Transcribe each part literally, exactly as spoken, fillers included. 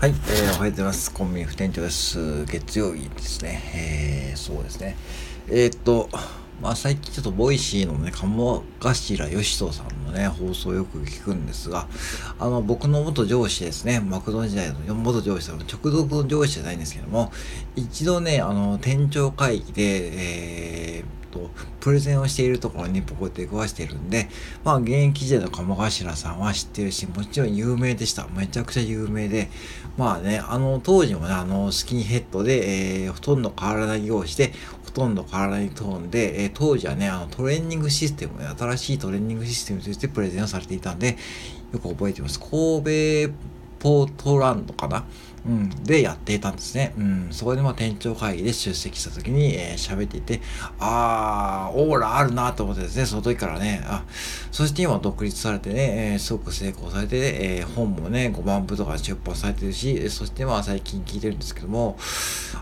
はい、えー、おはようございます。コンビニ副店長です。月曜日ですね。えー、そうですね。えー、っと、まあ、最近ちょっとボイシーのね、鴨頭義人さんのね、放送をよく聞くんですが、あの、僕の元上司ですね、マクド時代の元上司の直属の上司じゃないんですけども、一度ね、あの、店長会議で、えー、とプレゼンをしているところに僕を出くわしているんで、まあ現役時代の鴨頭さんは知ってるし、もちろん有名でした。めちゃくちゃ有名で、まあね、あの当時もね、あのスキンヘッドで、えー、ほとんど変わらない容姿でほとんど変わらないトーンで、えー、当時はね、あのトレーニングシステム、新しいトレーニングシステムとしてプレゼンをされていたんで、よく覚えてます。神戸ポートランドかな、うん、でやっていたんですね。うん、そこでまあ店長会議で出席した時に喋、えー、っていて、あー、オーラあるなと思ってですね、その時からね、あ、そして今独立されてね、えー、すごく成功されて、えー、本もね、ごまんぶとか出版されてるし、そしてまあ最近聞いてるんですけども、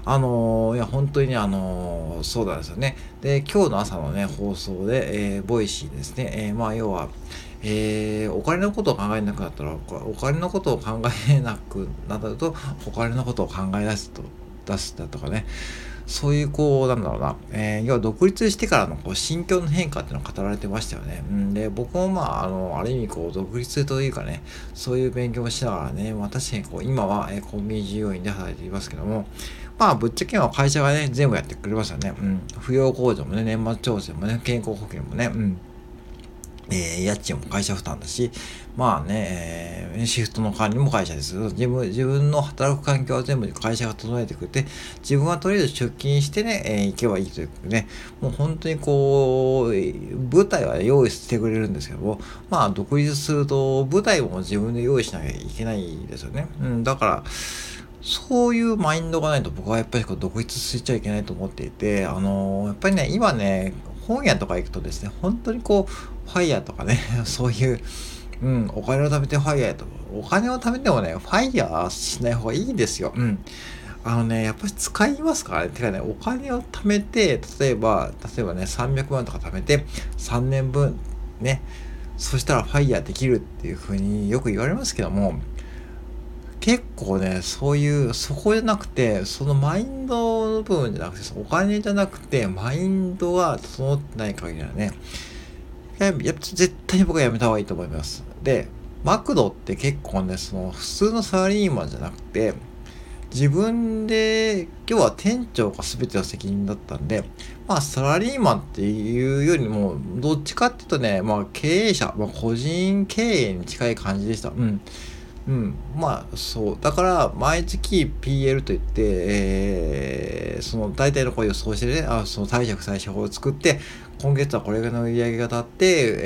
あのー、いや、本当にね、あのー、そうなんですよね。で、今日の朝のね、放送で、えー、ボイシーですね、えー、まあ要は、えー、お金のことを考えなくなったら、お金のことを考えなくなると、お金のことを考え出すと、出すだとかね、そういうこう、なんだろうな、えー、要は独立してからのこう心境の変化っていうのが語られてましたよね。うん、で、僕もまあ、あの、ある意味こう、独立というかね、そういう勉強をしながらね、まあ確かにこう、今はコンビニ従業員で働いていますけども、まあ、ぶっちゃけは会社がね、全部やってくれますよね。うん、扶養控除もね、年末調整もね、健康保険もね、うん。えー、家賃も会社負担だし、まあね、えー、シフトの管理も会社です。自分、自分の働く環境は全部会社が整えてくれて、自分はとりあえず出勤してね、えー、行けばいいというね、もう本当にこう、舞台は用意してくれるんですけども、まあ独立すると舞台も自分で用意しなきゃいけないですよね。うん、だから、そういうマインドがないと僕はやっぱりこう独立しちゃいけないと思っていて、あのー、やっぱりね、今ね、本屋とか行くとですね、本当にこう、ファイヤーとかね、そういう、うん、お金を貯めてファイヤーと、お金を貯めてもね、ファイヤーしない方がいいんですよ。うん。あのね、やっぱり使いますからね。てかね、お金を貯めて、例えば、例えばね、さんびゃくまんとか貯めて、さんねんぶんね、そしたらファイヤーできるっていうふうによく言われますけども、結構ね、そういう、そこじゃなくて、そのマインドの部分じゃなくて、お金じゃなくて、マインドが整ってない限りはね、やっぱ絶対に僕はやめた方がいいと思います。で、マクドって結構ね、その普通のサラリーマンじゃなくて、自分で、今日は店長が全ての責任だったんで、まあサラリーマンっていうよりも、どっちかっていうとね、まあ経営者、まあ個人経営に近い感じでした。うん。うん、まあそうだから毎月 ピーエル といって、えー、その大体のこう予想してね、あ、その貸借対照法を作って、今月はこれぐらいの売り上げが立って、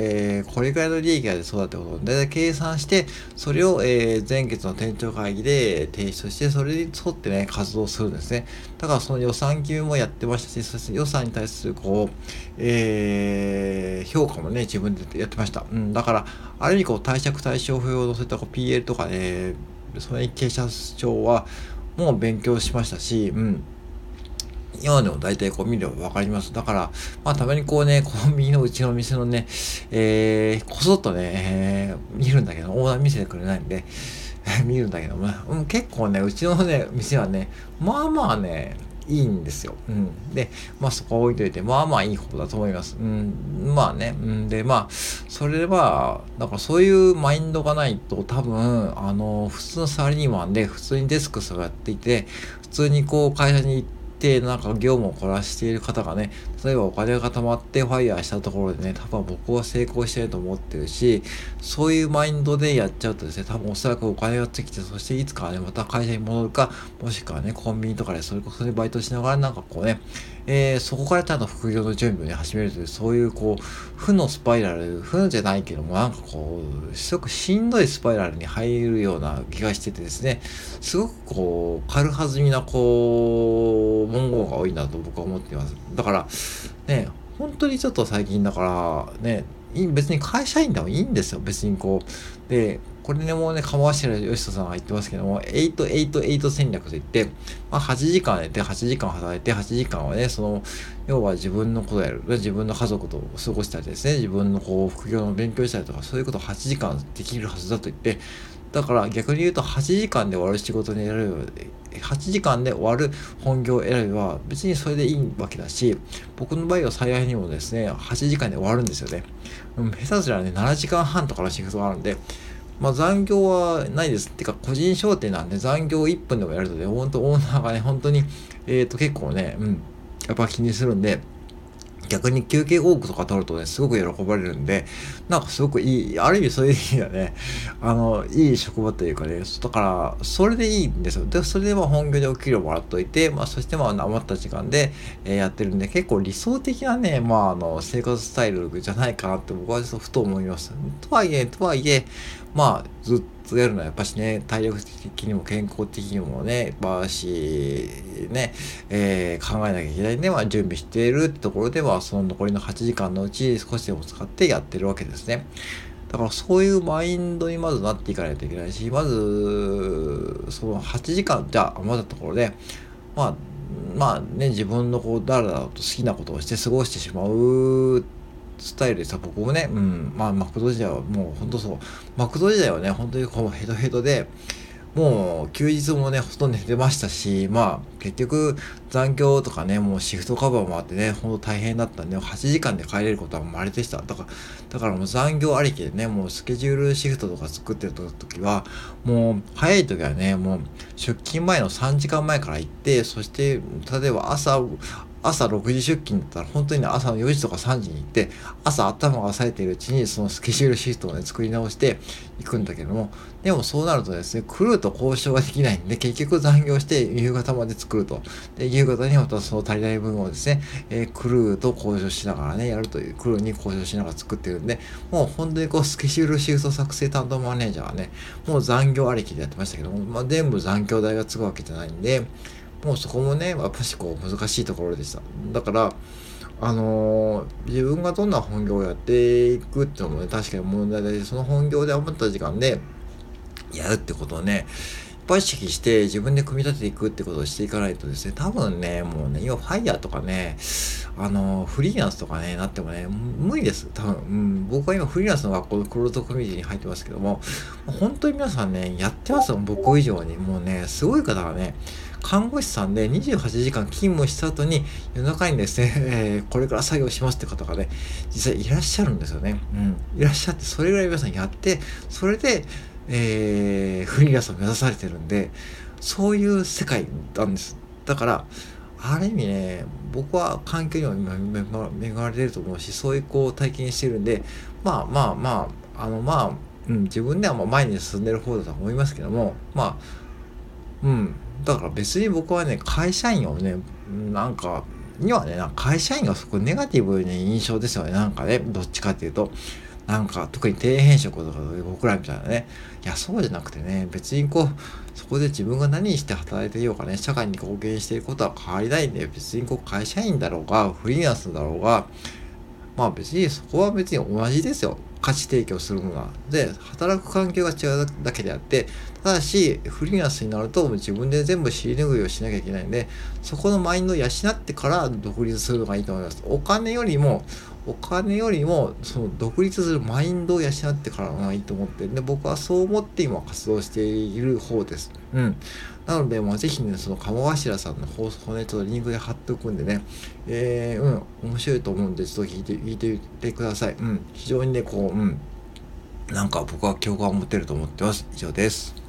えー、これぐらいの利益が出そうだってことを大体計算して、それを、えー、前月の店長会議で提出して、それに沿ってね活動するんですね。だからその予算級もやってましたし、そして予算に対するこう、えー、評価もね自分でやってました。うん、だからある意味こう貸借対照表のそういったこう ピーエル とかね、えー、その経営者長はもう勉強しましたし、うん、今でも大体こう見ればわかります。だから、まあたまにこうね、コンビニのうちの店のね、えー、こそっとね、えー、見るんだけど、オーナー見せてくれないんで、見るんだけども、うん、結構ね、うちのね、店はね、まあまあね、いいんですよ。うん。で、まあそこは置いといて、まあまあいい方だと思います。うん。まあね。うん、で、まあ、それは、だからそういうマインドがないと多分、あの、普通のサラリーマンで、普通にデスクをやっていて、普通にこう会社に行って、なんか業務をこなしている方がね、例えばお金が貯まってファイヤーしたところでね、多分僕は成功してると思ってるし、そういうマインドでやっちゃうとですね、多分おそらくお金がつきて、そしていつかね、また会社に戻るか、もしくはね、コンビニとかでそれこそね、バイトしながらなんかこうね、えー、そこからちゃんと副業の準備をね、始めるという、そういうこう、負のスパイラル、負じゃないけども、なんかこう、すごくしんどいスパイラルに入るような気がしててですね、すごくこう、軽はずみなこう、文言が多いなと僕は思っています。だから、ね、本当にちょっと最近だからね、別に会社員でもいいんですよ、別にこう。で、これね、もうね、鴨頭義人さんが言ってますけども、はちはちはち戦略といって、まあ、はちじかん寝て、はちじかん働いて、はちじかんはね、その、要は自分のことをやる、自分の家族と過ごしたりですね、自分のこう、副業の勉強したりとか、そういうことをはちじかんできるはずだと言って、だから逆に言うとはちじかんで終わる仕事に選べば、はちじかんで終わる本業を選べば別にそれでいいわけだし、僕の場合は最愛にもですねはちじかんで終わるんですよね。うん、下手すりゃねななじかんはんとかの仕事があるんで、まあ残業はないです。ってか個人商店なんで残業いっぷんでもやるとね、本当オーナーがね本当にえっと結構ね、うん、やっぱ気にするんで。逆に休憩多くとか取るとね、すごく喜ばれるんで、なんかすごくいい、ある意味そういう意味だね、あの、いい職場というかね、だから、それでいいんですよ。で、それでまあ本業でお給料もらっといて、まあ、そしてまあ余った時間でやってるんで、結構理想的なね、まあ、あの、生活スタイルじゃないかなって僕はちょっとふと思います。とはいえ、とはいえ、まあ、ずっと、やるのはやっぱしね、体力的にも健康的にもね、やっぱしね、えー、考えなきゃいけないんで、まあ、準備しているってところでは、その残りのはちじかんのうち少しでも使ってやってるわけですね。だからそういうマインドにまずなっていかないといけないし、まずそのはちじかんじゃ余ったところで、まあまあね、自分のこうだらだらと好きなことをして過ごしてしまう。スタイルでさ、僕もね、うん、まあマクド時代はもう本当そう、マクド時代はね、本当にこうヘトヘトで、もう休日もね、ほとんど寝てましたし、まあ結局残業とかね、もうシフトカバーもあってね、ほんと大変だったんで、はちじかんで帰れることは稀でした。だから、だからもう残業ありきでね、もうスケジュールシフトとか作ってる時は、もう早い時はね、もう出勤前のさんじかんまえから行って、そして例えば朝、朝ろくじ出勤だったら本当にね朝のよじとかさんじに行って朝頭が冴えているうちにそのスケジュールシフトをね作り直していくんだけども、でもそうなるとですねクルーと交渉ができないんで結局残業して夕方まで作ると、で夕方にまたその足りない分をですね、えー、クルーと交渉しながらねやるという、クルーに交渉しながら作ってるんで、もう本当にこうスケジュールシフト作成担当マネージャーはねもう残業ありきでやってましたけども、まあ全部残業代がつくわけじゃないんで、もうそこもね、やっぱしこう難しいところでした。だから、あのー、自分がどんな本業をやっていくっていうのもね、確かに問題で、その本業で余った時間でやるってことをね、やっぱ意識して自分で組み立てていくってことをしていかないとですね、多分ね、もうね、今ファイヤーとかね、あの、フリーランスとかね、なってもね、無理です。多分、うん、僕は今フリーランスの学校のクローズドコミュニティに入ってますけども、本当に皆さんね、やってますよ、僕以上に。もうね、すごい方がね、看護師さんでにじゅうはちじかん勤務した後に夜中にですね、えー、これから作業しますって方がね、実際いらっしゃるんですよね。うん。いらっしゃって、それぐらい皆さんやって、それで、えー、フリーランスを目指されてるんで、そういう世界なんです。だから、ある意味ね、僕は環境にも恵まれてると思うし、そういうこう体験してるんで、まあまあまあ、あのまあ、うん、自分ではまあ前に進んでる方だと思いますけども、まあ、うん、だから別に僕はね、会社員をね、なんか、にはね、なんか会社員がすごくネガティブな印象ですよね、なんかね、どっちかっていうと。なんか特に底辺職とか僕らみたいなね、いやそうじゃなくてね、別にこうそこで自分が何して働いていようかね、社会に貢献していることは変わりないんで、別にこう会社員だろうがフリーランスだろうが、まあ別にそこは別に同じですよ。価値提供するものはで、働く環境が違うだけであって、ただしフリーランスになると自分で全部尻拭いをしなきゃいけないんで、そこのマインドを養ってから独立するのがいいと思います。お金よりもお金よりもその独立するマインドを養ってからのがいいと思ってるんで、僕はそう思って今活動している方です。うん。なので、まあ、ぜひね、その鴨頭さんの放送をね、ちょっとリンクで貼っておくんでね、えー、うん、面白いと思うんで、ちょっと聞いて、聞いてみてください。うん。非常にね、こう、うん。なんか僕は共感を持てると思ってます。以上です。